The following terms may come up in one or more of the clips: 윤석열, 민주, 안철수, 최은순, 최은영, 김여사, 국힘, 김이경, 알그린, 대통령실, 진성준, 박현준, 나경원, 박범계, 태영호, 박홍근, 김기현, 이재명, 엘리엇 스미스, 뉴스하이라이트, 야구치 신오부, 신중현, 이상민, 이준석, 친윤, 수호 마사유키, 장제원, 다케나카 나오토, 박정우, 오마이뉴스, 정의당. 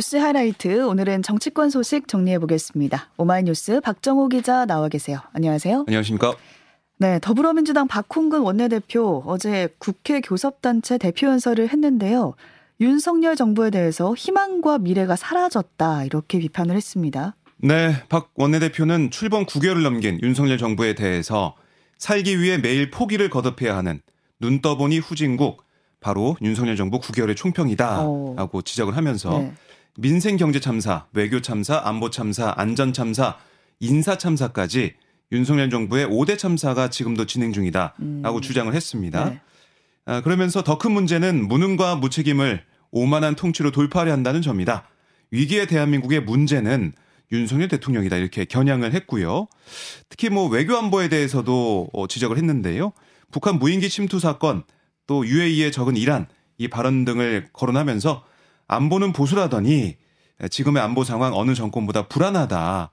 뉴스 하이라이트, 오늘은 정치권 소식 정리해보겠습니다. 오마이뉴스 박정호 기자 나와 계세요. 안녕하세요. 안녕하십니까. 네, 더불어민주당 박홍근 원내대표 어제 국회 교섭단체 대표연설을 했는데요. 윤석열 정부에 대해서 희망과 미래가 사라졌다, 이렇게 비판을 했습니다. 네, 박 원내대표는 출범 9개월을 넘긴 윤석열 정부에 대해서 살기 위해 매일 포기를 거듭해야 하는 눈 떠보니 후진국, 바로 윤석열 정부 9개월의 총평이다라고 지적을 하면서 네. 민생 경제 참사, 외교 참사, 안보 참사, 안전 참사, 인사 참사까지 윤석열 정부의 5대 참사가 지금도 진행 중이다라고 주장을 했습니다. 네. 그러면서 더 큰 문제는 무능과 무책임을 오만한 통치로 돌파하려 한다는 점이다. 위기의 대한민국의 문제는 윤석열 대통령이다, 이렇게 겨냥을 했고요. 특히 외교 안보에 대해서도 지적을 했는데요. 북한 무인기 침투 사건, 또 UAE에 적은 이란, 이 발언 등을 거론하면서 안보는 보수라더니 지금의 안보 상황 어느 정권보다 불안하다.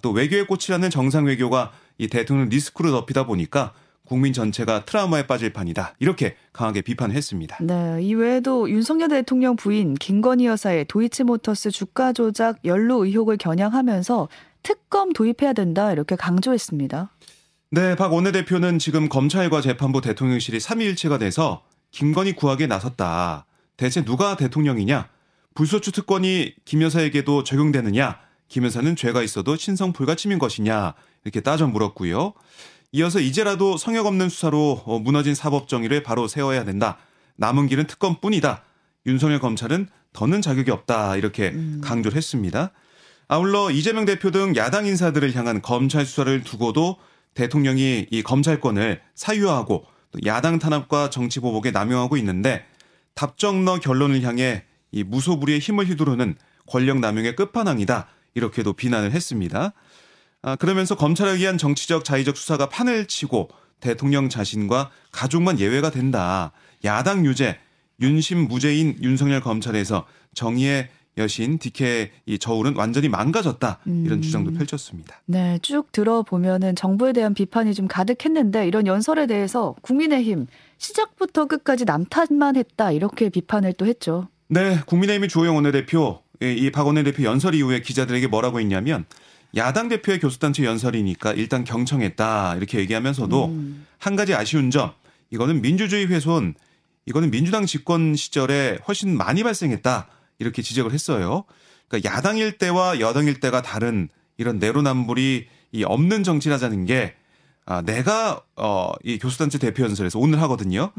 또 외교의 꽃이라는 정상 외교가 이 대통령 리스크로 덮이다 보니까 국민 전체가 트라우마에 빠질 판이다, 이렇게 강하게 비판했습니다. 네, 이외에도 윤석열 대통령 부인 김건희 여사의 도이치모터스 주가 조작 연루 의혹을 겨냥하면서 특검 도입해야 된다, 이렇게 강조했습니다. 네, 박 원내대표는 지금 검찰과 재판부, 대통령실이 삼위일체가 돼서 김건희 구하기에 나섰다. 대체 누가 대통령이냐? 불소추 특권이 김 여사에게도 적용되느냐? 김 여사는 죄가 있어도 신성불가침인 것이냐? 이렇게 따져 물었고요. 이어서 이제라도 성역 없는 수사로 무너진 사법정의를 바로 세워야 된다. 남은 길은 특검뿐이다. 윤석열 검찰은 더는 자격이 없다, 이렇게 강조를 했습니다. 아울러 이재명 대표 등 야당 인사들을 향한 검찰 수사를 두고도 대통령이 이 검찰권을 사유화하고 야당 탄압과 정치 보복에 남용하고 있는데, 답정너 결론을 향해 이 무소불위의 힘을 휘두르는 권력 남용의 끝판왕이다, 이렇게도 비난을 했습니다. 그러면서 검찰에 의한 정치적 자의적 수사가 판을 치고 대통령 자신과 가족만 예외가 된다. 야당 유죄, 윤심 무죄인 윤석열 검찰에서 정의의 여신 DK의 이 저울은 완전히 망가졌다, 이런 주장도 펼쳤습니다. 네, 쭉 들어보면은 정부에 대한 비판이 좀 가득했는데, 이런 연설에 대해서 국민의힘 시작부터 끝까지 남탓만 했다, 이렇게 비판을 또 했죠. 네, 국민의힘의 주호영 원내대표, 이 박 원내대표 연설 이후에 기자들에게 뭐라고 했냐면, 야당 대표의 교섭단체 연설이니까 일단 경청했다, 이렇게 얘기하면서도 한 가지 아쉬운 점, 이거는 민주주의 훼손, 이거는 민주당 집권 시절에 훨씬 많이 발생했다, 이렇게 지적을 했어요. 그러니까 야당일 때와 여당일 때가 다른 이런 내로남불이 없는 정치를 하자는 게 내가 이 교섭단체 대표 연설에서 오늘 하거든요.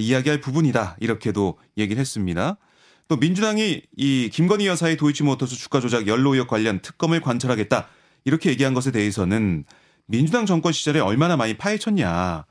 이야기할 부분이다, 이렇게도 얘기를 했습니다. 또 민주당이 이 김건희 여사의 도이치모터스 주가 조작 연루 의혹 관련 특검을 관철하겠다, 이렇게 얘기한 것에 대해서는 민주당 정권 시절에 얼마나 많이 파헤쳤냐.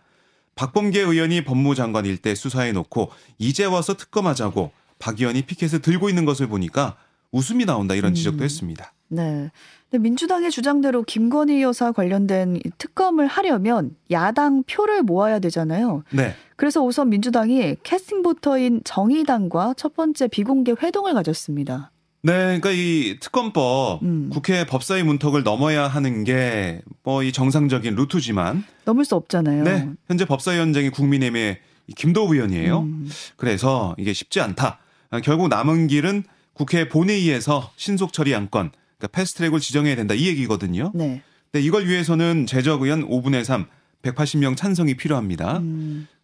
박범계 의원이 법무장관 일때 수사해놓고 이제 와서 특검하자고 박 의원이 피켓을 들고 있는 것을 보니까 웃음이 나온다, 이런 지적도 했습니다. 네. 근데 민주당의 주장대로 김건희 여사 관련된 특검을 하려면 야당 표를 모아야 되잖아요. 네. 그래서 우선 민주당이 캐스팅보터인 정의당과 첫 번째 비공개 회동을 가졌습니다. 네, 그러니까 이 특검법 국회 법사위 문턱을 넘어야 하는 게 이 정상적인 루트지만 넘을 수 없잖아요. 네, 현재 법사위원장이 국민의힘의 김도우 의원이에요. 그래서 이게 쉽지 않다. 결국 남은 길은 국회 본회의에서 신속 처리 안건, 그러니까 패스트트랙을 지정해야 된다, 이 얘기거든요. 네. 근데 이걸 위해서는 제적 의원 5분의 3, 180명 찬성이 필요합니다.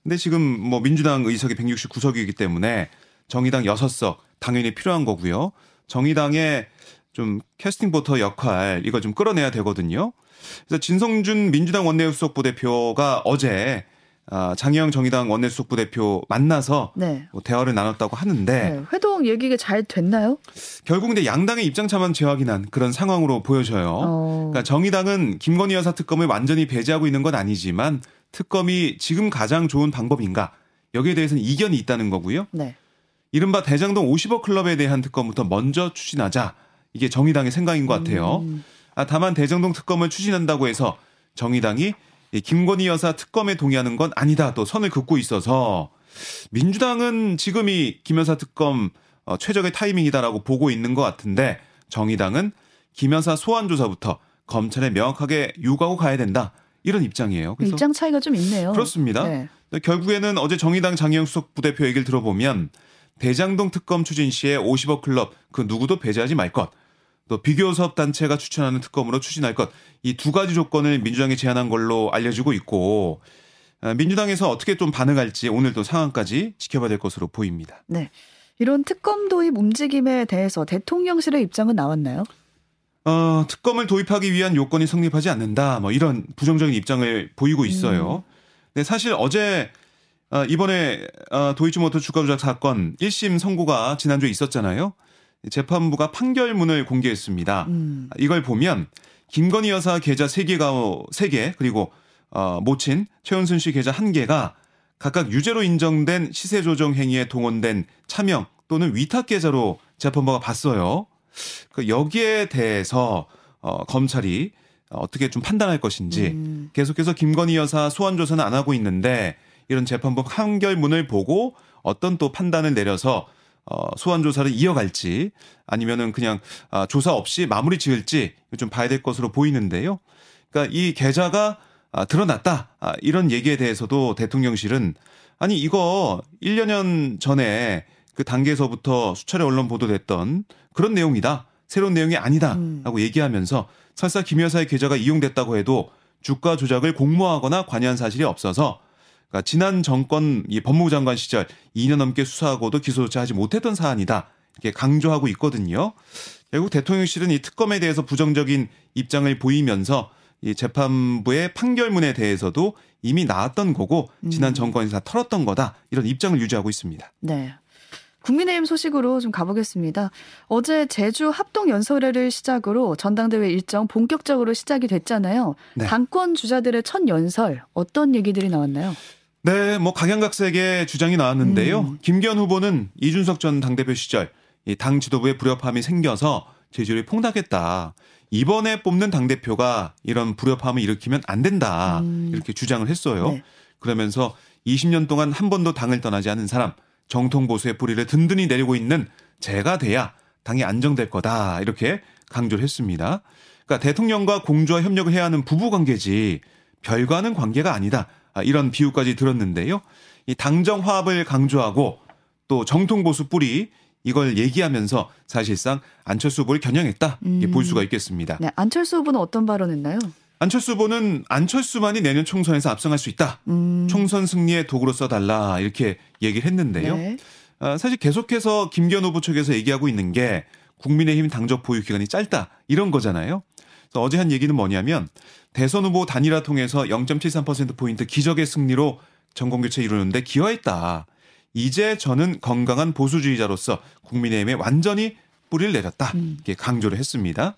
근데 지금 민주당 의석이 169석이기 때문에 정의당 6석 당연히 필요한 거고요. 정의당의 좀 캐스팅 보터 역할, 이걸 좀 끌어내야 되거든요. 그래서 진성준 민주당 원내수석부대표가 어제 장혜영 정의당 원내수석부대표 만나서 네. 대화를 나눴다고 하는데 네. 회동 얘기가 잘 됐나요? 결국 근데 양당의 입장차만 재확인한 그런 상황으로 보여져요. 그러니까 정의당은 김건희 여사 특검을 완전히 배제하고 있는 건 아니지만 특검이 지금 가장 좋은 방법인가, 여기에 대해서는 이견이 있다는 거고요. 네. 이른바 대장동 50억 클럽에 대한 특검부터 먼저 추진하자, 이게 정의당의 생각인 것 같아요. 다만 대장동 특검을 추진한다고 해서 정의당이 김건희 여사 특검에 동의하는 건 아니다, 또 선을 긋고 있어서 민주당은 지금이 김 여사 특검 최적의 타이밍이다라고 보고 있는 것 같은데, 정의당은 김 여사 소환 조사부터 검찰에 명확하게 요구하고 가야 된다, 이런 입장이에요. 그래서 입장 차이가 좀 있네요. 그렇습니다. 네. 결국에는 어제 정의당 장혜영 수석 부대표 얘기를 들어보면 대장동 특검 추진 시에 50억 클럽 그 누구도 배제하지 말 것. 또 비교사업 단체가 추천하는 특검으로 추진할 것. 이 두 가지 조건을 민주당이 제안한 걸로 알려지고 있고 민주당에서 어떻게 좀 반응할지 오늘 또 상황까지 지켜봐야 될 것으로 보입니다. 네, 이런 특검 도입 움직임에 대해서 대통령실의 입장은 나왔나요? 특검을 도입하기 위한 요건이 성립하지 않는다. 뭐 이런 부정적인 입장을 보이고 있어요. 근데 사실 어제 이번에 도이치모터스 주가 조작 사건 1심 선고가 지난주에 있었잖아요. 재판부가 판결문을 공개했습니다. 이걸 보면 김건희 여사 계좌 3개 그리고 모친 최은순 씨 계좌 1개가 각각 유죄로 인정된 시세 조정 행위에 동원된 차명 또는 위탁 계좌로 재판부가 봤어요. 그 여기에 대해서 검찰이 어떻게 좀 판단할 것인지 계속해서 김건희 여사 소환 조사는 안 하고 있는데 이런 재판부 판결문을 보고 어떤 또 판단을 내려서 소환 조사를 이어갈지 아니면은 그냥 조사 없이 마무리 지을지 좀 봐야 될 것으로 보이는데요. 그러니까 이 계좌가 드러났다 이런 얘기에 대해서도 대통령실은 아니 이거 1년 전에 그 단계에서부터 수차례 언론 보도됐던 그런 내용이다. 새로운 내용이 아니다. 라고 얘기하면서 설사 김 여사의 계좌가 이용됐다고 해도 주가 조작을 공모하거나 관여한 사실이 없어서 그러니까 지난 정권 이 법무부 장관 시절 2년 넘게 수사하고도 기소 조치하지 못했던 사안이다. 이렇게 강조하고 있거든요. 결국 대통령실은 이 특검에 대해서 부정적인 입장을 보이면서 이 재판부의 판결문에 대해서도 이미 나왔던 거고 지난 정권이 다 털었던 거다. 이런 입장을 유지하고 있습니다. 네. 국민의힘 소식으로 좀 가보겠습니다. 어제 제주 합동연설회를 시작으로 전당대회 일정 본격적으로 시작이 됐잖아요. 네. 당권 주자들의 첫 연설 어떤 얘기들이 나왔나요? 네, 뭐 각양각색의 주장이 나왔는데요. 김기현 후보는 이준석 전 당대표 시절 이 당 지도부의 불협화음이 생겨서 제주를 퐁당했다. 이번에 뽑는 당대표가 이런 불협화음을 일으키면 안 된다. 이렇게 주장을 했어요. 네. 그러면서 20년 동안 한 번도 당을 떠나지 않은 사람. 정통보수의 뿌리를 든든히 내리고 있는 제가 돼야 당이 안정될 거다. 이렇게 강조를 했습니다. 그러니까 대통령과 공주와 협력을 해야 하는 부부관계지 별과는 관계가 아니다. 이런 비유까지 들었는데요. 이 당정화합을 강조하고 또 정통보수 뿌리 이걸 얘기하면서 사실상 안철수 후보를 겨냥했다. 볼 수가 있겠습니다. 네, 안철수 후보는 어떤 발언했나요? 안철수 후보는 안철수만이 내년 총선에서 압승할 수 있다. 총선 승리의 도구로 써달라 이렇게 얘기를 했는데요. 네. 사실 계속해서 김기현 후보 측에서 얘기하고 있는 게 국민의힘 당적 보유 기간이 짧다 이런 거잖아요. 그래서 어제 한 얘기는 뭐냐면 대선 후보 단일화 통해서 0.73%포인트 기적의 승리로 정권교체 이루는데 기여했다. 이제 저는 건강한 보수주의자로서 국민의힘에 완전히 뿌리를 내렸다. 이렇게 강조를 했습니다.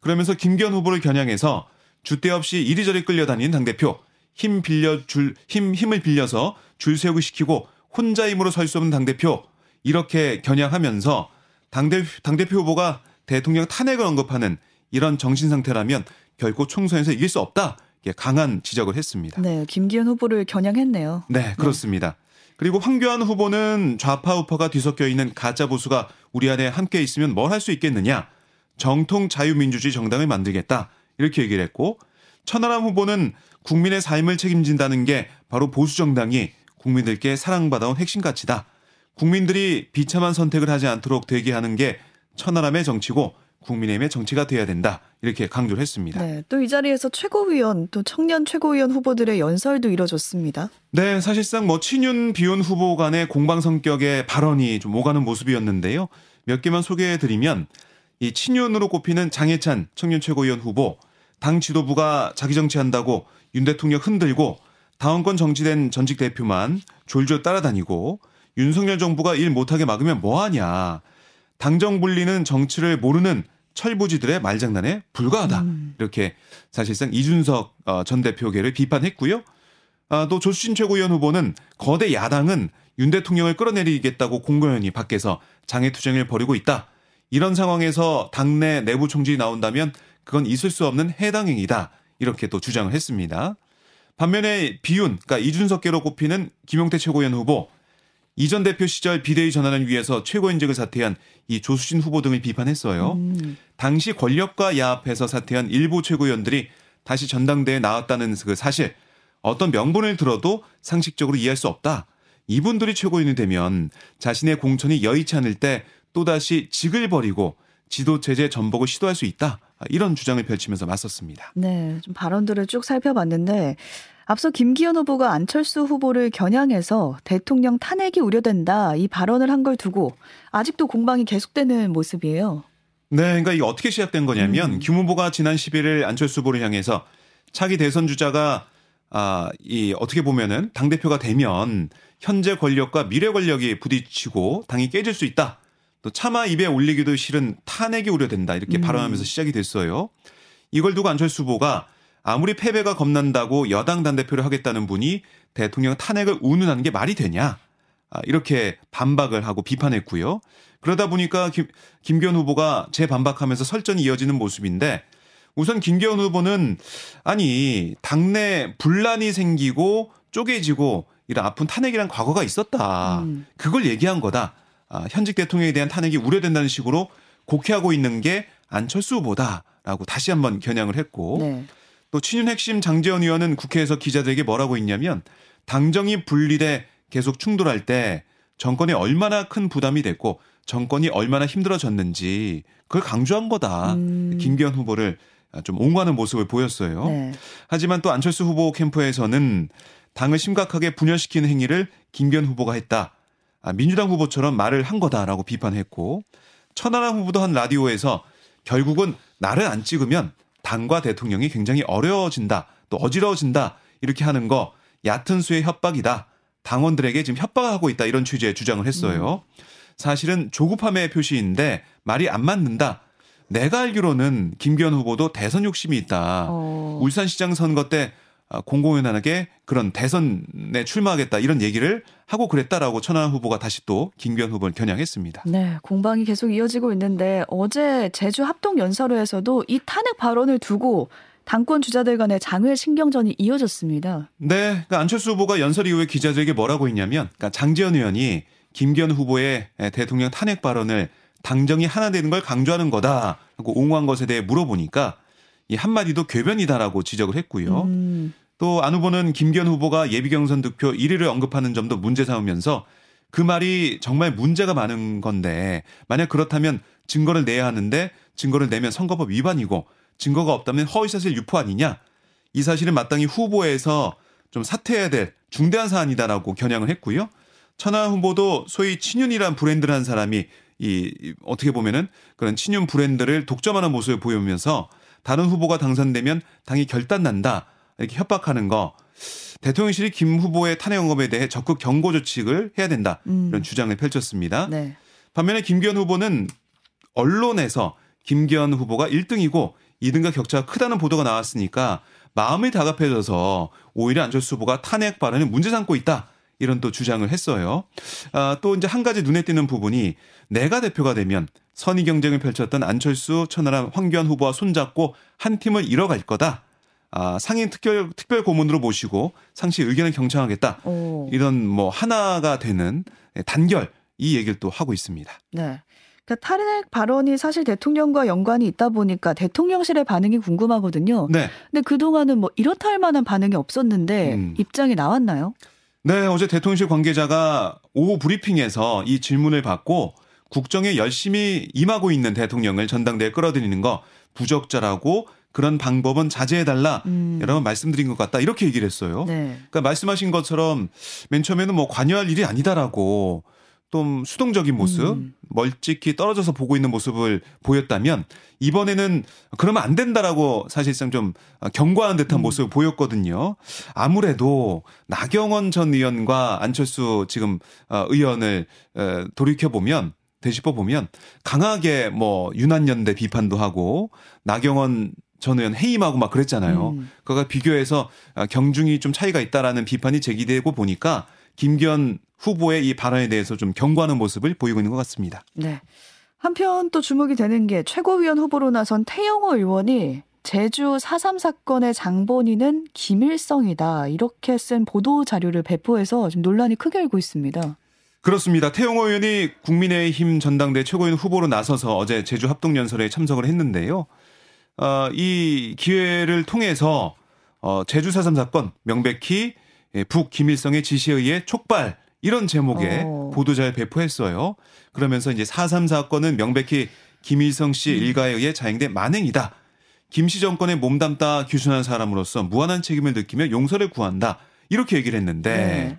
그러면서 김기현 후보를 겨냥해서 줏대 없이 이리저리 끌려다니는 당대표 힘을 빌려서 줄 세우기 시키고 혼자 힘으로 설 수 없는 당대표 이렇게 겨냥하면서 당대표 후보가 대통령 탄핵을 언급하는 이런 정신상태라면 결코 총선에서 이길 수 없다. 강한 지적을 했습니다. 네, 김기현 후보를 겨냥했네요. 네, 그렇습니다. 네. 그리고 황교안 후보는 좌파 우파가 뒤섞여 있는 가짜 보수가 우리 안에 함께 있으면 뭘 할 수 있겠느냐. 정통 자유민주주의 정당을 만들겠다. 이렇게 얘기를 했고 천하람 후보는 국민의 삶을 책임진다는 게 바로 보수정당이 국민들께 사랑받아온 핵심 가치다. 국민들이 비참한 선택을 하지 않도록 되게 하는 게 천하람의 정치고 국민의힘의 정치가 돼야 된다. 이렇게 강조를 했습니다. 네, 또 이 자리에서 최고위원 또 청년 최고위원 후보들의 연설도 이뤄졌습니다. 네, 사실상 뭐 친윤 비윤 후보 간의 공방 성격의 발언이 좀 오가는 모습이었는데요. 몇 개만 소개해드리면 이 친윤으로 꼽히는 장혜찬 청년 최고위원 후보 당 지도부가 자기 정치한다고 윤 대통령 흔들고 당원권 정지된 전직 대표만 졸졸 따라다니고 윤석열 정부가 일 못하게 막으면 뭐하냐. 당정 분리는 정치를 모르는 철부지들의 말장난에 불과하다. 이렇게 사실상 이준석 전 대표계를 비판했고요. 또 조수진 최고위원 후보는 거대 야당은 윤 대통령을 끌어내리겠다고 공공연히 밖에서 장애투쟁을 벌이고 있다. 이런 상황에서 당내 내부 총질이 나온다면 그건 있을 수 없는 해당 행위다. 이렇게 또 주장을 했습니다. 반면에 비윤, 그러니까 이준석계로 꼽히는 김용태 최고위원 후보, 이전 대표 시절 비대위 전환을 위해서 최고위원직을 사퇴한 이 조수진 후보 등을 비판했어요. 당시 권력과 야합해서 사퇴한 일부 최고위원들이 다시 전당대회에 나왔다는 그 사실, 어떤 명분을 들어도 상식적으로 이해할 수 없다. 이분들이 최고인이 되면 자신의 공천이 여의치 않을 때 또다시 직을 버리고 지도체제 전복을 시도할 수 있다. 이런 주장을 펼치면서 맞섰습니다. 네, 좀 발언들을 쭉 살펴봤는데 앞서 김기현 후보가 안철수 후보를 겨냥해서 대통령 탄핵이 우려된다. 이 발언을 한 걸 두고 아직도 공방이 계속되는 모습이에요. 네, 그러니까 이게 어떻게 시작된 거냐면 김 후보가 지난 11일 안철수 후보를 향해서 차기 대선 주자가 어떻게 보면은 당대표가 되면 현재 권력과 미래 권력이 부딪히고 당이 깨질 수 있다. 또 차마 입에 올리기도 싫은 탄핵이 우려된다. 이렇게 발언하면서 시작이 됐어요. 이걸 두고 안철수 후보가 아무리 패배가 겁난다고 여당 당대표를 하겠다는 분이 대통령 탄핵을 운운하는 게 말이 되냐. 이렇게 반박을 하고 비판했고요. 그러다 보니까 김기현 후보가 재반박하면서 설전이 이어지는 모습인데 우선 김기현 후보는 아니 당내 분란이 생기고 쪼개지고 이런 아픈 탄핵이란 과거가 있었다. 그걸 얘기한 거다. 현직 대통령에 대한 탄핵이 우려된다는 식으로 곡해하고 있는 게 안철수 후보다라고 다시 한번 겨냥을 했고 네. 또 친윤 핵심 장제원 의원은 국회에서 기자들에게 뭐라고 했냐면 당정이 분리돼 계속 충돌할 때 정권에 얼마나 큰 부담이 됐고 정권이 얼마나 힘들어졌는지 그걸 강조한 거다. 김기현 후보를 좀 옹호하는 모습을 보였어요. 네. 하지만 또 안철수 후보 캠프에서는 당을 심각하게 분열시키는 행위를 김기현 후보가 했다. 민주당 후보처럼 말을 한 거다라고 비판했고 천하람 후보도 한 라디오에서 결국은 나를 안 찍으면 당과 대통령이 굉장히 어려워진다. 또 어지러워진다. 이렇게 하는 거 얕은 수의 협박이다. 당원들에게 지금 협박하고 있다. 이런 취지의 주장을 했어요. 사실은 조급함의 표시인데 말이 안 맞는다. 내가 알기로는 김기현 후보도 대선 욕심이 있다. 울산시장 선거 때 공공연하게 그런 대선에 출마하겠다 이런 얘기를 하고 그랬다라고 천하람 후보가 다시 또 김기현 후보를 겨냥했습니다. 네, 공방이 계속 이어지고 있는데 어제 제주 합동연설회에서도 이 탄핵 발언을 두고 당권 주자들 간의 장외 신경전이 이어졌습니다. 네, 그러니까 안철수 후보가 연설 이후에 기자들에게 뭐라고 했냐면 그러니까 장제원 의원이 김기현 후보의 대통령 탄핵 발언을 당정이 하나 되는 걸 강조하는 거다라고 옹호한 것에 대해 물어보니까 이 한마디도 궤변이다라고 지적을 했고요. 또 안 후보는 김기현 후보가 예비경선 득표 1위를 언급하는 점도 문제 삼으면서 그 말이 정말 문제가 많은 건데 만약 그렇다면 증거를 내야 하는데 증거를 내면 선거법 위반이고 증거가 없다면 허위사실 유포 아니냐. 이 사실은 마땅히 후보에서 좀 사퇴해야 될 중대한 사안이다라고 겨냥을 했고요. 천하람 후보도 소위 친윤이란 브랜드를 한 사람이 어떻게 보면은 그런 친윤 브랜드를 독점하는 모습을 보이면서 다른 후보가 당선되면 당이 결단난다. 이렇게 협박하는 거. 대통령실이 김 후보의 탄핵 언급에 대해 적극 경고 조치를 해야 된다. 이런 주장을 펼쳤습니다. 네. 반면에 김기현 후보는 언론에서 김기현 후보가 1등이고 2등과 격차가 크다는 보도가 나왔으니까 마음이 다급해져서 오히려 안철수 후보가 탄핵 발언을 문제 삼고 있다. 이런 또 주장을 했어요. 또 이제 한 가지 눈에 띄는 부분이 내가 대표가 되면 선의 경쟁을 펼쳤던 안철수, 천하람, 황교안 후보와 손잡고 한 팀을 이뤄갈 거다. 상임 특별 고문으로 모시고 상시 의견을 경청하겠다. 이런 뭐 하나가 되는 단결 이 얘기를 또 하고 있습니다. 네. 그러니까 탄핵 발언이 사실 대통령과 연관이 있다 보니까 대통령실의 반응이 궁금하거든요. 네. 근데 그동안은 뭐 이렇다 할 만한 반응이 없었는데 입장이 나왔나요? 네, 어제 대통령실 관계자가 오후 브리핑에서 이 질문을 받고 국정에 열심히 임하고 있는 대통령을 전당대회에 끌어들이는 거 부적절하고 그런 방법은 자제해달라. 여러 번 말씀드린 것 같다. 이렇게 얘기를 했어요. 네. 그러니까 말씀하신 것처럼 맨 처음에는 뭐 관여할 일이 아니다라고 좀 수동적인 모습, 멀찍이 떨어져서 보고 있는 모습을 보였다면 이번에는 그러면 안 된다라고 사실상 좀 경고하는 듯한 모습을 보였거든요. 아무래도 나경원 전 의원과 안철수 지금 의원을 돌이켜보면 되짚어보면 강하게 뭐 유난연대 비판도 하고 나경원 전 의원 해임하고 막 그랬잖아요. 그거가 비교해서 경중이 좀 차이가 있다라는 비판이 제기되고 보니까 김기현 후보의 이 발언에 대해서 좀 경고하는 모습을 보이고 있는 것 같습니다. 네. 한편 또 주목이 되는 게 최고위원 후보로 나선 태영호 의원이 제주 4·3 사건의 장본인은 김일성이다. 이렇게 쓴 보도 자료를 배포해서 좀 논란이 크게 일고 있습니다. 그렇습니다. 태영호 의원이 국민의힘 전당대 최고위원 후보로 나서서 어제 제주 합동연설에 참석을 했는데요. 이 기회를 통해서 제주 4·3 사건 명백히 북 김일성의 지시에 의해 촉발 이런 제목의 보도자료 배포했어요. 그러면서 이제 4·3 사건은 명백히 김일성 씨 일가에 의해 자행된 만행이다. 김씨 정권에 몸담다 귀순한 사람으로서 무한한 책임을 느끼며 용서를 구한다. 이렇게 얘기를 했는데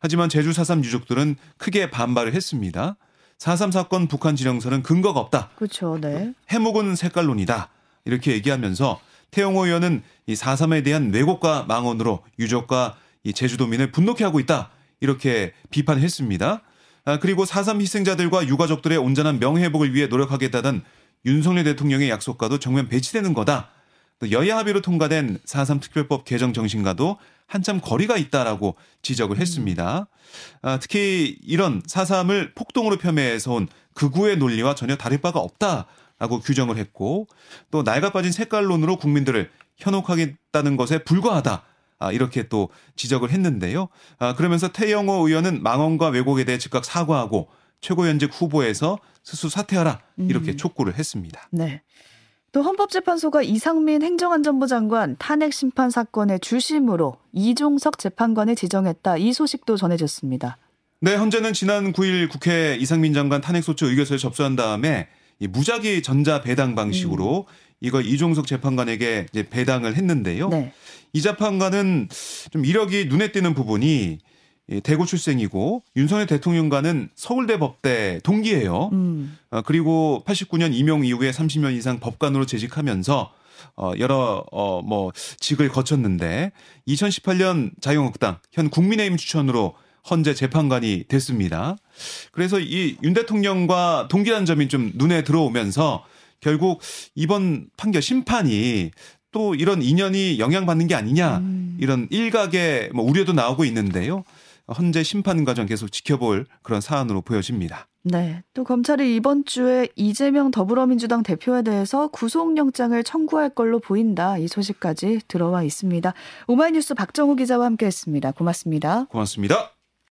하지만 제주 4·3 유족들은 크게 반발을 했습니다. 4·3 사건 북한 진영서는 근거가 없다. 그렇죠. 네. 해묵은 색깔론이다. 이렇게 얘기하면서 태영호 의원은 이 4·3에 대한 왜곡과 망언으로 유족과 이 제주도민을 분노케 하고 있다. 이렇게 비판했습니다. 아, 그리고 4·3 희생자들과 유가족들의 온전한 명예회복을 위해 노력하겠다던 윤석열 대통령의 약속과도 정면 배치되는 거다. 또 여야 합의로 통과된 4·3 특별법 개정 정신과도 한참 거리가 있다라고 지적을 했습니다. 아, 특히 이런 4·3을 폭동으로 폄훼해서 온 극우의 논리와 전혀 다를 바가 없다라고 규정을 했고 또 낡아빠진 색깔론으로 국민들을 현혹하겠다는 것에 불과하다. 아, 이렇게 또 지적을 했는데요. 아, 그러면서 태영호 의원은 망언과 왜곡에 대해 즉각 사과하고 최고위원직 후보에서 스스로 사퇴하라 이렇게 촉구를 했습니다. 네. 또 헌법재판소가 이상민 행정안전부 장관 탄핵 심판 사건의 주심으로 이종석 재판관을 지정했다. 이 소식도 전해졌습니다. 네, 현재는 지난 9일 국회 이상민 장관 탄핵소추 의결서에 접수한 다음에 이 무작위 전자 배당 방식으로 이걸 이종석 재판관에게 이제 배당을 했는데요. 네. 이 재판관은 좀 이력이 눈에 띄는 부분이 대구 출생이고 윤석열 대통령과는 서울대 법대 동기예요. 그리고 89년 임용 이후에 30년 이상 법관으로 재직하면서 여러 직을 거쳤는데 2018년 자유한국당 현 국민의힘 추천으로 헌재 재판관이 됐습니다. 그래서 이 윤 대통령과 동기라는 점이 좀 눈에 들어오면서 결국 이번 판결 심판이 또 이런 인연이 영향받는 게 아니냐 이런 일각의 뭐 우려도 나오고 있는데요. 헌재 심판 과정 계속 지켜볼 그런 사안으로 보여집니다. 네, 또 검찰이 이번 주에 이재명 더불어민주당 대표에 대해서 구속영장을 청구할 걸로 보인다. 이 소식까지 들어와 있습니다. 오마이뉴스 박정우 기자와 함께했습니다. 고맙습니다. 고맙습니다.